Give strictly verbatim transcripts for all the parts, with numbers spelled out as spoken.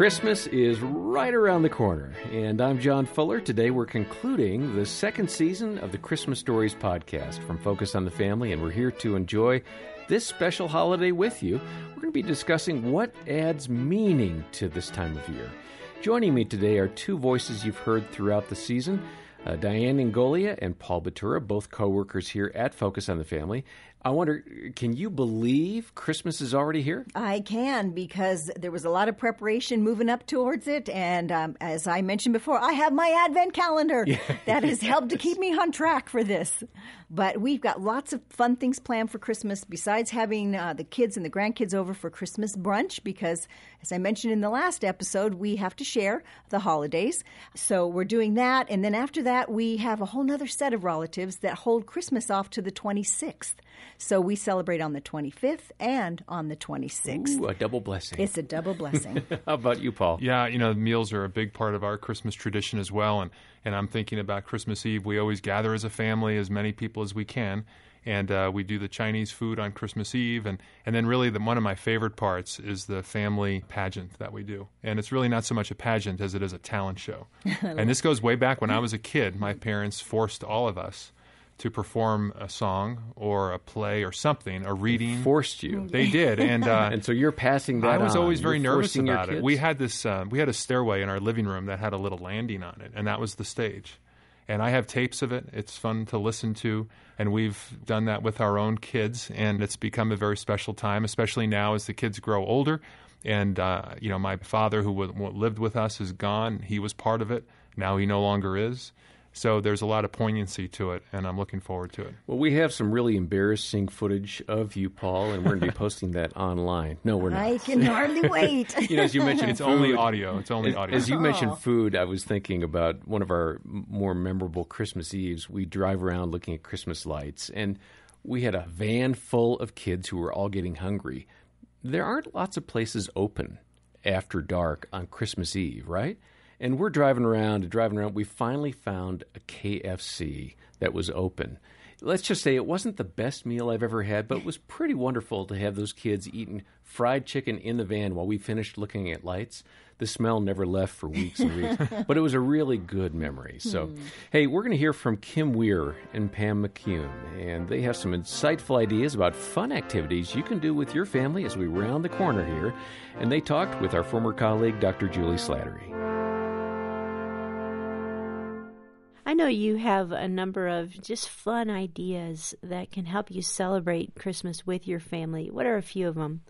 Christmas is right around the corner, and I'm John Fuller. Today we're concluding the second season of the Christmas Stories podcast from Focus on the Family, and we're here to enjoy this special holiday with you. We're going to be discussing what adds meaning to this time of year. Joining me today are two voices you've heard throughout the season, uh, Diane Ingolia and Paul Batura, both co-workers here at Focus on the Family. I wonder, can you believe Christmas is already here? I can, because there was a lot of preparation moving up towards it. And um, as I mentioned before, I have my Advent calendar. Yeah. That has helped to keep me on track for this. But we've got lots of fun things planned for Christmas, besides having uh, the kids and the grandkids over for Christmas brunch, because, as I mentioned in the last episode, we have to share the holidays. So we're doing that. And then after that, we have a whole nother set of relatives that hold Christmas off to the twenty-sixth. So we celebrate on the twenty-fifth and on the twenty-sixth. Ooh, a double blessing. It's a double blessing. How about you, Paul? Yeah, you know, meals are a big part of our Christmas tradition as well. And, and I'm thinking about Christmas Eve. We always gather as a family, as many people as we can. And uh, we do the Chinese food on Christmas Eve. And, and then really the, one of my favorite parts is the family pageant that we do. And it's really not so much a pageant as it is a talent show. And this goes way back when I was a kid. My parents forced all of us to perform a song or a play or something, a reading. They forced you. They did. And uh, and so you're passing that on. I was on. always very you're nervous about it. We had this. Uh, we had a stairway in our living room that had a little landing on it, and that was the stage. And I have tapes of it. It's fun to listen to. And we've done that with our own kids, and it's become a very special time, especially now as the kids grow older. And, uh, you know, my father, who w- lived with us, is gone. He was part of it. Now he no longer is. So there's a lot of poignancy to it, and I'm looking forward to it. Well, we have some really embarrassing footage of you, Paul, and we're going to be posting that online. No, we're not. I can hardly wait. You know, as you mentioned, it's food. only audio. It's only audio. As you oh. mentioned food, I was thinking about one of our more memorable Christmas Eves. We drive around looking at Christmas lights, and we had a van full of kids who were all getting hungry. There aren't lots of places open after dark on Christmas Eve, right? And we're driving around and driving around. We finally found a K F C that was open. Let's just say it wasn't the best meal I've ever had, but it was pretty wonderful to have those kids eating fried chicken in the van while we finished looking at lights. The smell never left for weeks and weeks, but it was a really good memory. So, hmm. hey, we're going to hear from Kim Weir and Pam McCune, and they have some insightful ideas about fun activities you can do with your family as we round the corner here. And they talked with our former colleague, Doctor Julie Slattery. I know you have a number of just fun ideas that can help you celebrate Christmas with your family. What are a few of them?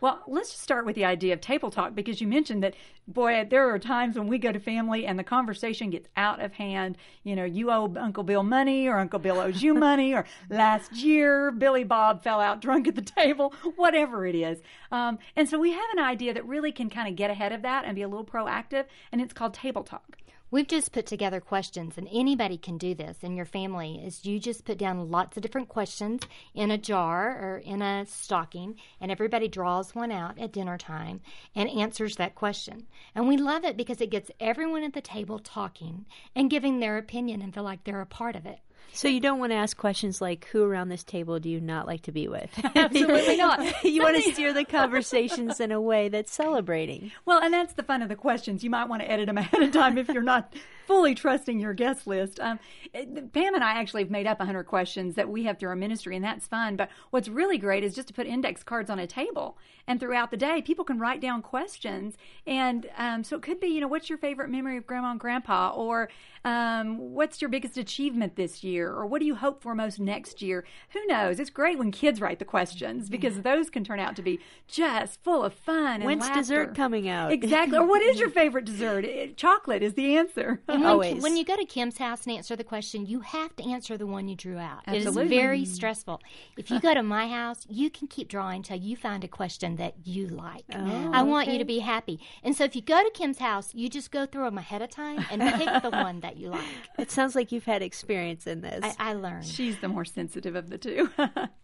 Well, let's start with the idea of table talk, because you mentioned that, boy, there are times when we go to family and the conversation gets out of hand. You know, you owe Uncle Bill money, or Uncle Bill owes you money, or last year Billy Bob fell out drunk at the table, whatever it is. Um, and so we have an idea that really can kind of get ahead of that and be a little proactive, and it's called table talk. We've just put together questions, and anybody can do this in your family, is you just put down lots of different questions in a jar or in a stocking, and everybody draws one out at dinner time and answers that question. And we love it because it gets everyone at the table talking and giving their opinion and feel like they're a part of it. So you don't want to ask questions like, who around this table do you not like to be with? Absolutely not. You want to steer the conversations in a way that's celebrating. Well, and that's the fun of the questions. You might want to edit them ahead of time if you're not fully trusting your guest list. Um, it, Pam and I actually have made up one hundred questions that we have through our ministry, and that's fun. But what's really great is just to put index cards on a table. And throughout the day, people can write down questions. And um, so it could be, you know, what's your favorite memory of Grandma and Grandpa? Or um, what's your biggest achievement this year? Year, or what do you hope for most next year? Who knows? It's great when kids write the questions, because those can turn out to be just full of fun and When's laughter. Dessert coming out? Exactly. Or what is your favorite dessert? It, chocolate is the answer. And Always. When, when you go to Kim's house and answer the question, you have to answer the one you drew out. Absolutely. It is very stressful. If you go to my house, you can keep drawing until you find a question that you like. Oh, I want okay. you to be happy. And so if you go to Kim's house, you just go through them ahead of time and pick the one that you like. It sounds like you've had experience in this. I, I learned. She's the more sensitive of the two.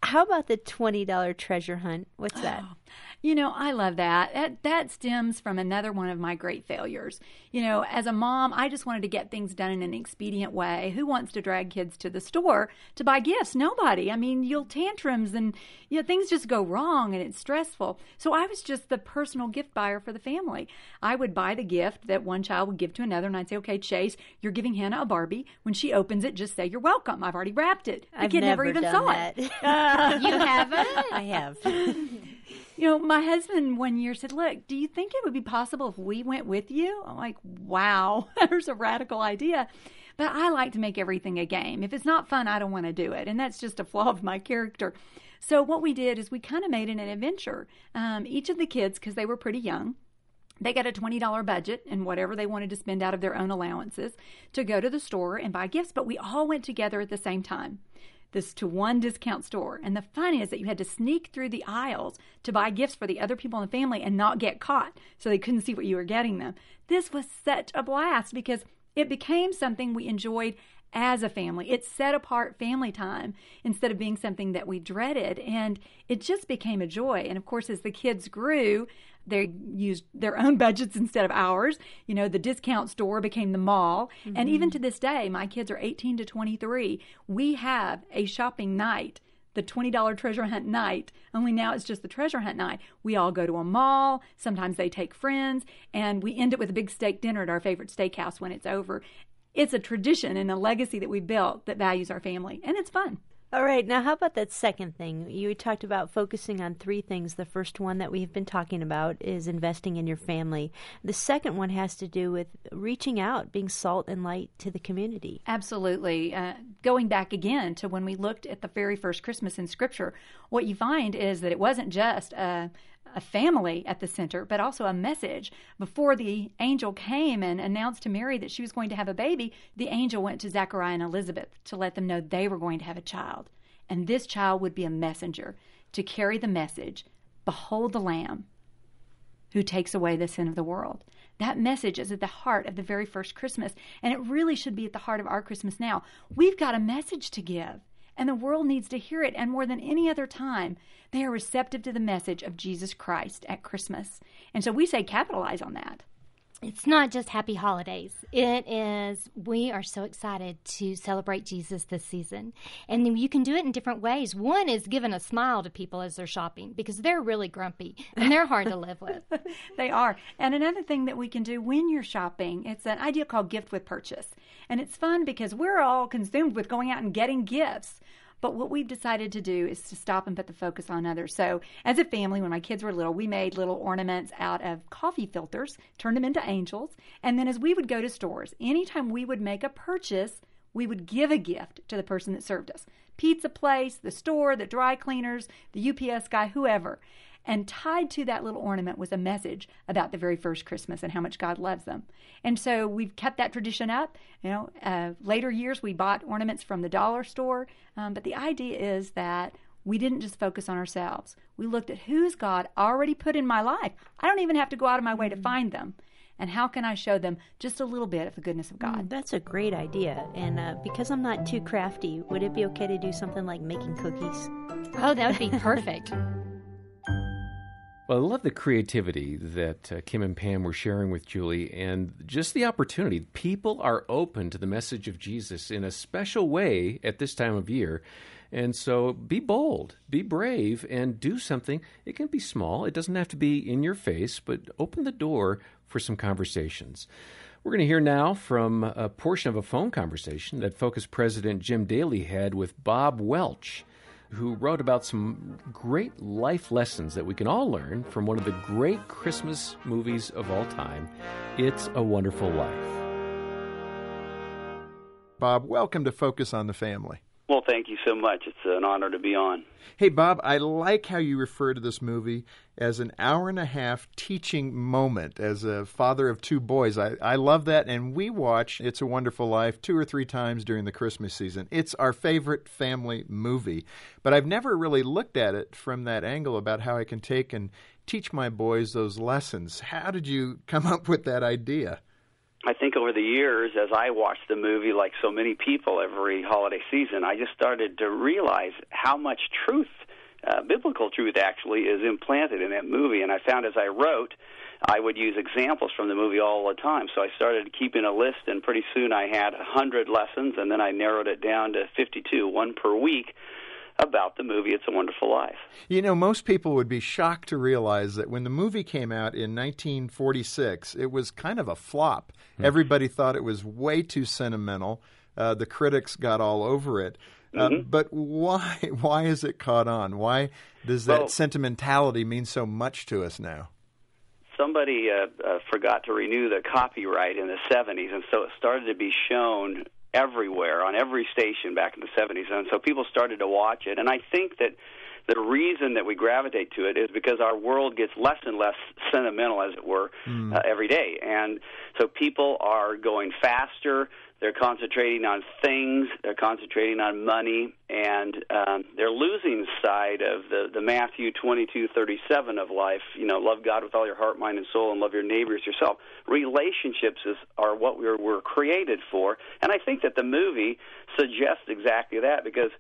How about the twenty dollar treasure hunt? What's that? You know, I love that. That that stems from another one of my great failures. You know, as a mom, I just wanted to get things done in an expedient way. Who wants to drag kids to the store to buy gifts? Nobody. I mean, you'll tantrums and, you know, things just go wrong and it's stressful. So I was just the personal gift buyer for the family. I would buy the gift that one child would give to another, and I'd say, okay, Chase, you're giving Hannah a Barbie. When she opens it, just say, you're welcome. I've already wrapped it. The I've kid never, never even done saw that. It. Uh, you haven't? I have. You know, my husband one year said, look, do you think it would be possible if we went with you? I'm like, wow, there's a radical idea. But I like to make everything a game. If it's not fun, I don't want to do it. And that's just a flaw of my character. So what we did is we kind of made it an adventure. Um, each of the kids, because they were pretty young, they got a twenty dollar budget and whatever they wanted to spend out of their own allowances to go to the store and buy gifts. But we all went together at the same time. This to one discount store. And the fun is that you had to sneak through the aisles to buy gifts for the other people in the family and not get caught so they couldn't see what you were getting them. This was such a blast because it became something we enjoyed as a family. It set apart family time instead of being something that we dreaded. And it just became a joy. And of course, as the kids grew, they used their own budgets instead of ours. You know, the discount store became the mall. Mm-hmm. And even to this day, my kids are eighteen to twenty-three. We have a shopping night, the twenty dollar treasure hunt night, only now it's just the treasure hunt night. We all go to a mall. Sometimes they take friends. And we end it with a big steak dinner at our favorite steakhouse when it's over. It's a tradition and a legacy that we built that values our family. And it's fun. All right. Now, how about that second thing? You talked about focusing on three things. The first one that we've been talking about is investing in your family. The second one has to do with reaching out, being salt and light to the community. Absolutely. Uh, going back again to when we looked at the very first Christmas in Scripture, what you find is that it wasn't just a a family at the center, but also a message. Before the angel came and announced to Mary that she was going to have a baby, the angel went to Zechariah and Elizabeth to let them know they were going to have a child. And this child would be a messenger to carry the message, behold the Lamb who takes away the sin of the world. That message is at the heart of the very first Christmas, and it really should be at the heart of our Christmas now. We've got a message to give. And the world needs to hear it. And more than any other time, they are receptive to the message of Jesus Christ at Christmas. And so we say capitalize on that. It's not just happy holidays. It is, we are so excited to celebrate Jesus this season. And you can do it in different ways. One is giving a smile to people as they're shopping because they're really grumpy and they're hard to live with. They are. And another thing that we can do when you're shopping, it's an idea called gift with purchase. And it's fun because we're all consumed with going out and getting gifts. But what we've decided to do is to stop and put the focus on others. So as a family, when my kids were little, we made little ornaments out of coffee filters, turned them into angels. And then as we would go to stores, anytime we would make a purchase, we would give a gift to the person that served us. Pizza place, the store, the dry cleaners, the U P S guy, whoever. And tied to that little ornament was a message about the very first Christmas and how much God loves them. And so we've kept that tradition up. You know, uh, later years we bought ornaments from the dollar store. Um, but the idea is that we didn't just focus on ourselves. We looked at who's God already put in my life. I don't even have to go out of my way to find them. And how can I show them just a little bit of the goodness of God? Mm, that's a great idea. And uh, because I'm not too crafty, would it be okay to do something like making cookies? Oh, that would be perfect. Well, I love the creativity that uh, Kim and Pam were sharing with Julie and just the opportunity. People are open to the message of Jesus in a special way at this time of year. And so be bold, be brave, and do something. It can be small. It doesn't have to be in your face, but open the door for some conversations. We're going to hear now from a portion of a phone conversation that Focus President Jim Daly had with Bob Welch, who wrote about some great life lessons that we can all learn from one of the great Christmas movies of all time, It's a Wonderful Life. Bob, welcome to Focus on the Family. Well, thank you so much. It's an honor to be on. Hey, Bob, I like how you refer to this movie as an hour and a half teaching moment as a father of two boys. I, I love that, and we watch It's a Wonderful Life two or three times during the Christmas season. It's our favorite family movie, but I've never really looked at it from that angle about how I can take and teach my boys those lessons. How did you come up with that idea? I think over the years, as I watched the movie, like so many people every holiday season, I just started to realize how much truth uh, biblical truth actually is implanted in that movie. And I found as I wrote, I would use examples from the movie all the time. So I started keeping a list, and pretty soon I had one hundred lessons, and then I narrowed it down to fifty-two, one per week, about the movie It's a Wonderful Life. You know, most people would be shocked to realize that when the movie came out in nineteen forty-six, it was kind of a flop. Mm-hmm. Everybody thought it was way too sentimental. Uh, the critics got all over it. Uh, mm-hmm. But why why is it caught on? Why does that well, sentimentality mean so much to us now? Somebody uh, uh, forgot to renew the copyright in the seventies, and so it started to be shown everywhere, on every station back in the seventies, and so people started to watch it. And I think that the reason that we gravitate to it is because our world gets less and less sentimental, as it were, mm. uh, every day. And so people are going faster, they're concentrating on things, they're concentrating on money, and um, they're losing sight of the, the Matthew twenty-two thirty-seven of life, you know, love God with all your heart, mind, and soul, and love your neighbor as yourself. Relationships is, are what we were, were created for, and I think that the movie suggests exactly that, because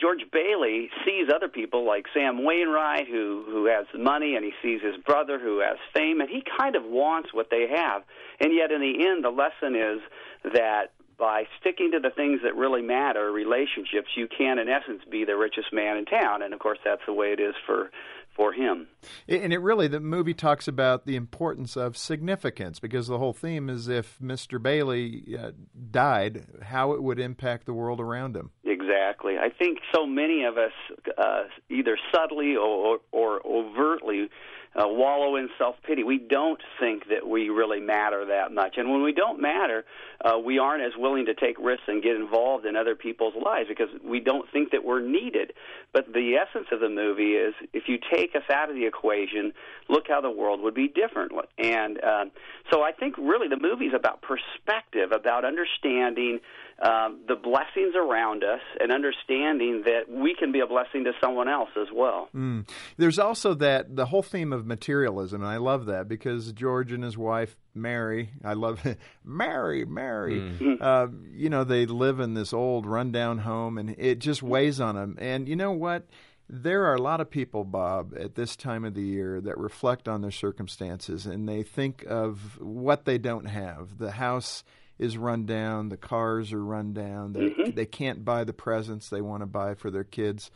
George Bailey sees other people like Sam Wainwright, who, who has money, and he sees his brother who has fame, and he kind of wants what they have. And yet in the end, the lesson is that by sticking to the things that really matter, relationships, you can, in essence, be the richest man in town. And, of course, that's the way it is for for him. And it really, the movie talks about the importance of significance, because the whole theme is if Mister Bailey uh, died, how it would impact the world around him. Exactly. I think so many of us, uh, either subtly or, or, or overtly, uh, wallow in self-pity. We don't think that we really matter that much. And when we don't matter, uh, we aren't as willing to take risks and get involved in other people's lives because we don't think that we're needed. But the essence of the movie is if you take us out of the equation, look how the world would be different. And um, so I think really the movie is about perspective, about understanding um, the blessings around us and understanding that we can be a blessing to someone else as well. Mm. There's also that the whole theme of materialism, and I love that because George and his wife, Mary, I love Mary, Mary, mm. uh, you know, they live in this old rundown home, and it just weighs on them. And you know what? There are a lot of people, Bob, at this time of the year that reflect on their circumstances, and they think of what they don't have. The house is run down, the cars are run down, they, mm-hmm. they can't buy the presents they want to buy for their kids.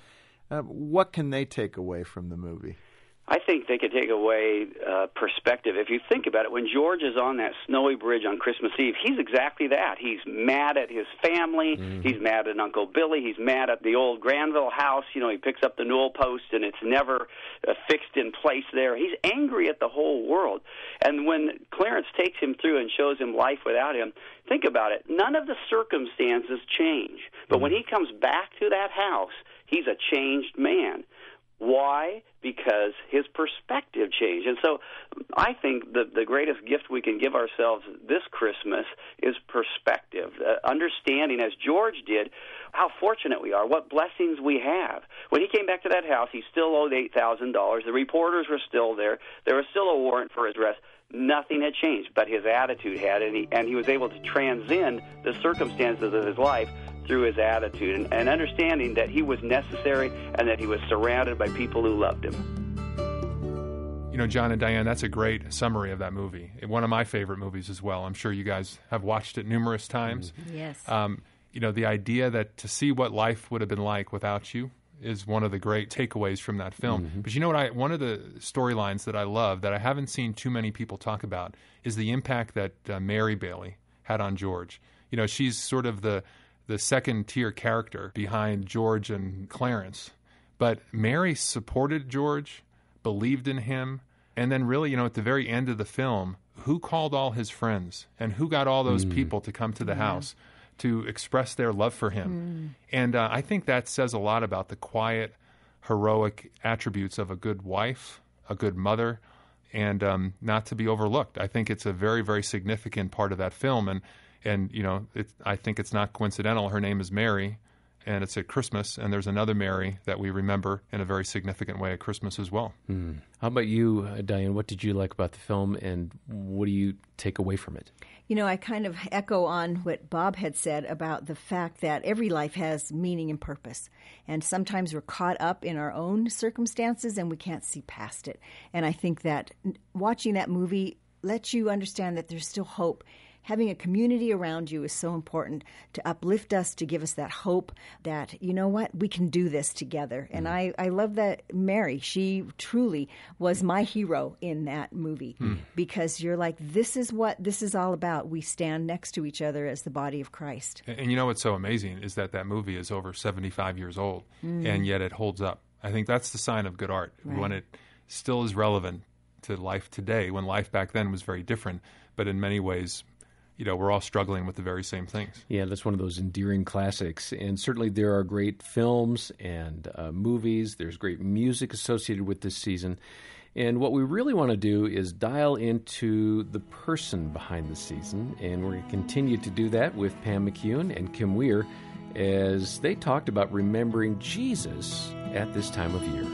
Uh, what can they take away from the movie? I think they could take away uh, perspective. If you think about it, when George is on that snowy bridge on Christmas Eve, he's exactly that. He's mad at his family. Mm. He's mad at Uncle Billy. He's mad at the old Granville house. You know, he picks up the newel post, and it's never uh, fixed in place there. He's angry at the whole world. And when Clarence takes him through and shows him life without him, think about it. None of the circumstances change. But mm. when he comes back to that house, he's a changed man. Why? Because his perspective changed. And so I think the, the greatest gift we can give ourselves this Christmas is perspective, uh, understanding, as George did, how fortunate we are, what blessings we have. When he came back to that house, he still owed eight thousand dollars. The reporters were still there. There was still a warrant for his arrest. Nothing had changed, but his attitude had, and he, and he was able to transcend the circumstances of his life through his attitude and, and understanding that he was necessary and that he was surrounded by people who loved him. You know, John and Diane, that's a great summary of that movie. One of my favorite movies as well. I'm sure you guys have watched it numerous times. Mm-hmm. Yes. Um, you know, the idea that to see what life would have been like without you is one of the great takeaways from that film. Mm-hmm. But you know what? I, one of the storylines that I love that I haven't seen too many people talk about is the impact that uh, Mary Bailey had on George. You know, she's sort of the the second-tier character behind George and Clarence. But Mary supported George, believed in him, and then really, you know, at the very end of the film, who called all his friends and who got all those mm. people to come to the yeah. house to express their love for him. Mm. And uh, I think that says a lot about the quiet, heroic attributes of a good wife, a good mother, and um, not to be overlooked. I think it's a very, very significant part of that film. And And, you know, it, I think it's not coincidental. Her name is Mary, and it's at Christmas, and there's another Mary that we remember in a very significant way at Christmas as well. Mm. How about you, Diane? What did you like about the film, and what do you take away from it? You know, I kind of echo on what Bob had said about the fact that every life has meaning and purpose. And sometimes we're caught up in our own circumstances and we can't see past it. And I think that watching that movie lets you understand that there's still hope. Having a community around you is so important to uplift us, to give us that hope that, you know what, we can do this together. And I, I love that Mary, she truly was my hero in that movie mm. because you're like, this is what this is all about. We stand next to each other as the body of Christ. And, and you know what's so amazing is that that movie is over seventy-five years old mm. and yet it holds up. I think that's the sign of good art, right? When it still is relevant to life today, when life back then was very different, but in many ways, you know, we're all struggling with the very same things. Yeah, that's one of those endearing classics. And certainly there are great films and uh, movies. There's great music associated with this season. And what we really want to do is dial into the person behind the season. And we're going to continue to do that with Pam McEwen and Kim Weir as they talked about remembering Jesus at this time of year.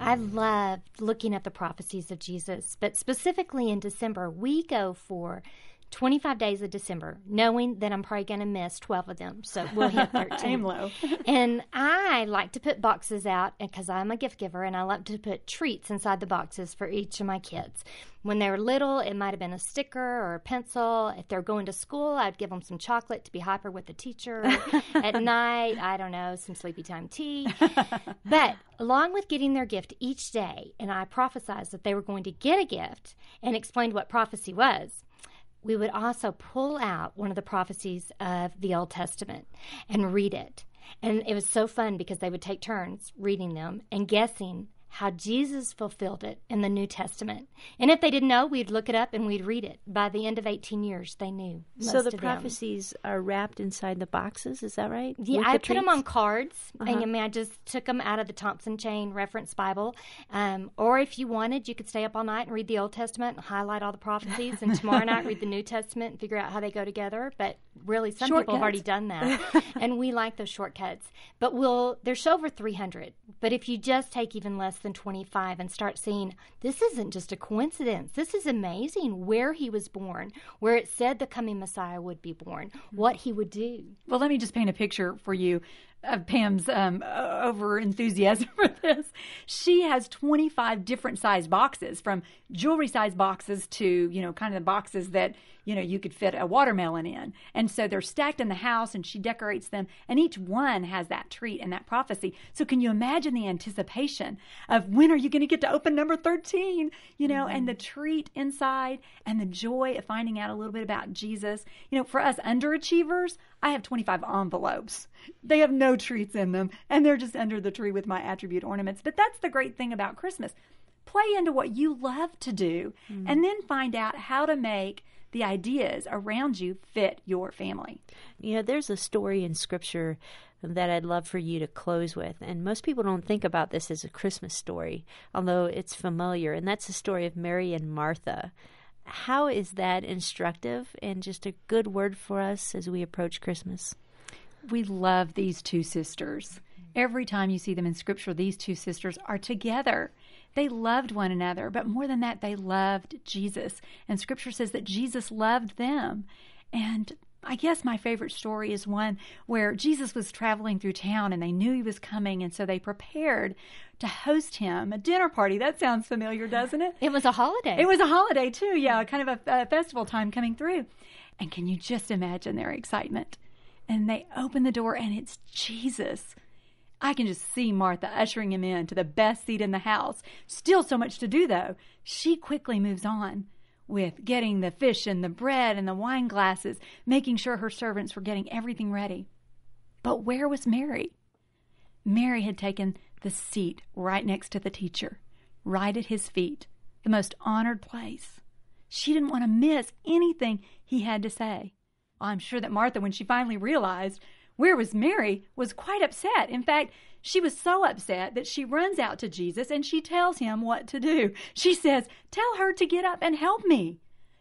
I loved looking at the prophecies of Jesus, but specifically in December, we go for twenty-five days of December, knowing that I'm probably going to miss twelve of them, so we'll hit thirteen. I'm low. And I like to put boxes out because I'm a gift giver, and I love to put treats inside the boxes for each of my kids. When they were little, it might have been a sticker or a pencil. If they're going to school, I'd give them some chocolate to be hyper with the teacher. At night, I don't know, some sleepy time tea. But along with getting their gift each day, and I prophesized that they were going to get a gift and explained what prophecy was, we would also pull out one of the prophecies of the Old Testament and read it. And it was so fun because they would take turns reading them and guessing how Jesus fulfilled it in the New Testament. And if they didn't know, we'd look it up and we'd read it. By the end of eighteen years, they knew most So the of prophecies them. Are wrapped inside the boxes, is that right? Yeah, With I the put treats? Them on cards, uh-huh. and I mean, I just took them out of the Thompson Chain Reference Bible. Um, or if you wanted, you could stay up all night and read the Old Testament and highlight all the prophecies, and tomorrow night read the New Testament and figure out how they go together. But really, some shortcuts. People have already done that, and we like those shortcuts. But we'll there's over three hundred, but if you just take even less than twenty-five and start seeing this isn't just a coincidence. This is amazing where he was born, where it said the coming Messiah would be born, what he would do. Well, let me just paint a picture for you of Pam's um, over enthusiasm for this. She has twenty-five different size boxes, from jewelry size boxes to, you know, kind of the boxes that, you know, you could fit a watermelon in. And so they're stacked in the house and she decorates them. And each one has that treat and that prophecy. So can you imagine the anticipation of when are you going to get to open number thirteen, you know, mm-hmm. and the treat inside and the joy of finding out a little bit about Jesus. You know, for us underachievers, I have twenty-five envelopes. They have no treats in them, and they're just under the tree with my attribute ornaments. But that's the great thing about Christmas. Play into what you love to do, mm-hmm. and then find out how to make the ideas around you fit your family. You know, there's a story in Scripture that I'd love for you to close with. And most people don't think about this as a Christmas story, although it's familiar. And that's the story of Mary and Martha. How is that instructive and just a good word for us as we approach Christmas? We love these two sisters. Every time you see them in Scripture, these two sisters are together. They loved one another, but more than that, they loved Jesus. And Scripture says that Jesus loved them. And I guess my favorite story is one where Jesus was traveling through town and they knew he was coming, and so they prepared to host him a dinner party. That sounds familiar, doesn't it? It was a holiday. It was a holiday, too, yeah, kind of a, a festival time coming through. And can you just imagine their excitement? And they open the door, and it's Jesus. I can just see Martha ushering him in to the best seat in the house. Still so much to do, though. She quickly moves on with getting the fish and the bread and the wine glasses, making sure her servants were getting everything ready. But where was Mary? Mary had taken the seat right next to the teacher, right at his feet, the most honored place. She didn't want to miss anything he had to say. I'm sure that Martha, when she finally realized where was Mary, was quite upset. In fact, she was so upset that she runs out to Jesus and she tells him what to do. She says, tell her to get up and help me.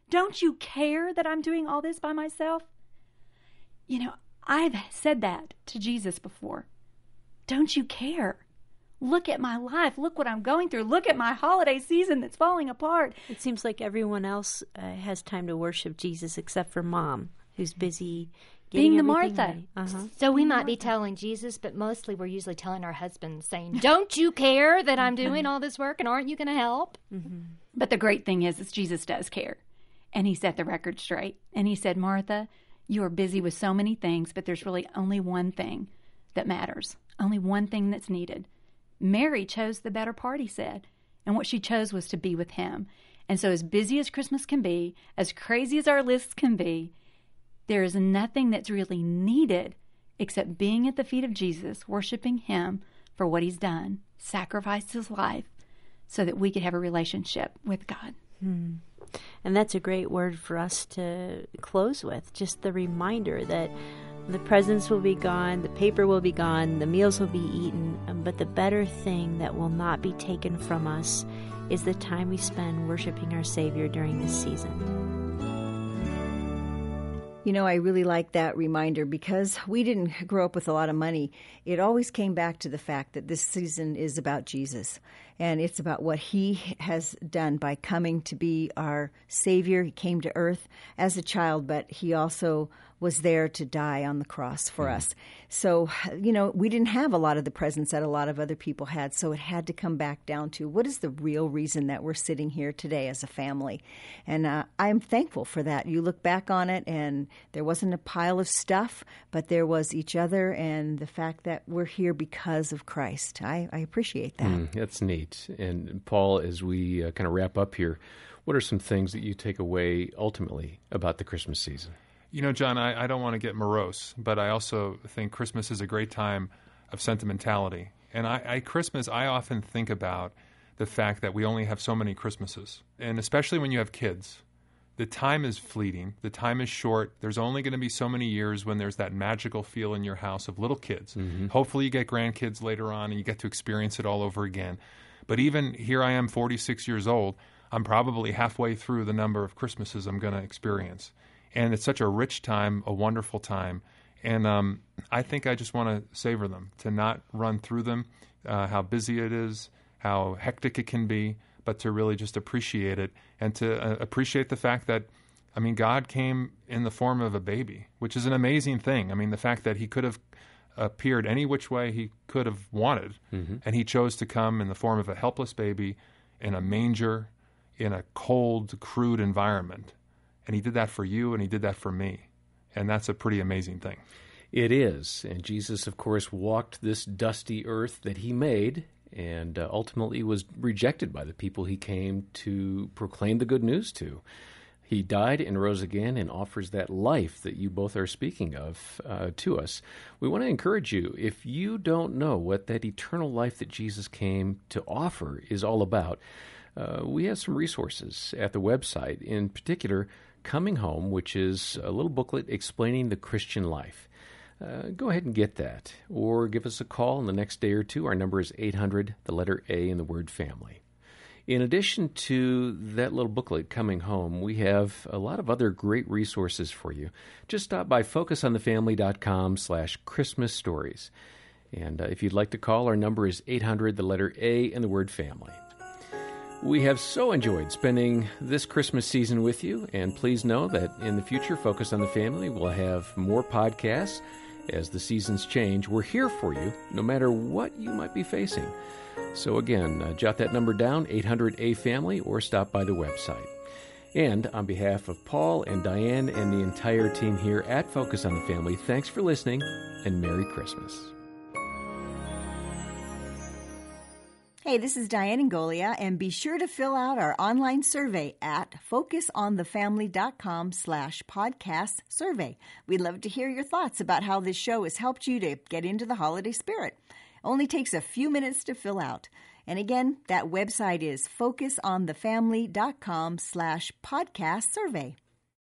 Don't you care that I'm doing all this by myself? You know, I've said that to Jesus before. Don't you care? Look at my life. Look what I'm going through. Look at my holiday season that's falling apart. It seems like everyone else uh, has time to worship Jesus except for Mom, who's busy being the Martha. Uh-huh. So we might be telling Jesus, but mostly we're usually telling our husbands, saying, don't you care that I'm doing all this work and aren't you going to help? Mm-hmm. But the great thing is, is Jesus does care. And he set the record straight. And he said, Martha, you are busy with so many things, but there's really only one thing that matters. Only one thing that's needed. Mary chose the better part, he said. And what she chose was to be with him. And so as busy as Christmas can be, as crazy as our lists can be, there is nothing that's really needed except being at the feet of Jesus, worshiping him for what he's done, sacrificed his life so that we could have a relationship with God. Hmm. And that's a great word for us to close with, just the reminder that the presents will be gone, the paper will be gone, the meals will be eaten, but the better thing that will not be taken from us is the time we spend worshiping our Savior during this season. You know, I really like that reminder because we didn't grow up with a lot of money. It always came back to the fact that this season is about Jesus, and it's about what he has done by coming to be our Savior. He came to earth as a child, but he also was there to die on the cross for us. So, you know, we didn't have a lot of the presents that a lot of other people had, so it had to come back down to what is the real reason that we're sitting here today as a family. And uh, I'm thankful for that. You look back on it, and there wasn't a pile of stuff, but there was each other and the fact that we're here because of Christ. I, I appreciate that. Mm, that's neat. And, Paul, as we uh, kind of wrap up here, what are some things that you take away ultimately about the Christmas season? You know, John, I, I don't want to get morose, but I also think Christmas is a great time of sentimentality. And I, I Christmas, I often think about the fact that we only have so many Christmases, and especially when you have kids. The time is fleeting. The time is short. There's only going to be so many years when there's that magical feel in your house of little kids. Mm-hmm. Hopefully you get grandkids later on and you get to experience it all over again. But even here I am, forty-six years old, I'm probably halfway through the number of Christmases I'm going to experience. And it's such a rich time, a wonderful time. And um, I think I just want to savor them, to not run through them, uh, how busy it is, how hectic it can be, but to really just appreciate it and to uh, appreciate the fact that, I mean, God came in the form of a baby, which is an amazing thing. I mean, the fact that he could have appeared any which way he could have wanted, mm-hmm. and he chose to come in the form of a helpless baby in a manger, in a cold, crude environment. And he did that for you, and he did that for me. And that's a pretty amazing thing. It is. And Jesus, of course, walked this dusty earth that he made and uh, ultimately was rejected by the people he came to proclaim the good news to. He died and rose again and offers that life that you both are speaking of uh, to us. We want to encourage you, if you don't know what that eternal life that Jesus came to offer is all about, uh, we have some resources at the website, in particular, Coming Home, which is a little booklet explaining the Christian life. Uh, go ahead and get that, or give us a call in the next day or two. Our number is eight hundred, the letter A in the word family. In addition to that little booklet, Coming Home, we have a lot of other great resources for you. Just stop by focusonthefamily.com slash Christmas Stories. And uh, if you'd like to call, our number is eight hundred, the letter A in the word family. We have so enjoyed spending this Christmas season with you, and please know that in the future, Focus on the Family will have more podcasts as the seasons change. We're here for you, no matter what you might be facing. So again, uh, jot that number down, eight hundred A Family, or stop by the website. And on behalf of Paul and Diane and the entire team here at Focus on the Family, thanks for listening, and Merry Christmas. Hey, this is Diane Ingolia, and be sure to fill out our online survey at focusonthefamily.com slash podcast survey. We'd love to hear your thoughts about how this show has helped you to get into the holiday spirit. Only takes a few minutes to fill out. And again, that website is focusonthefamily.com slash podcast survey.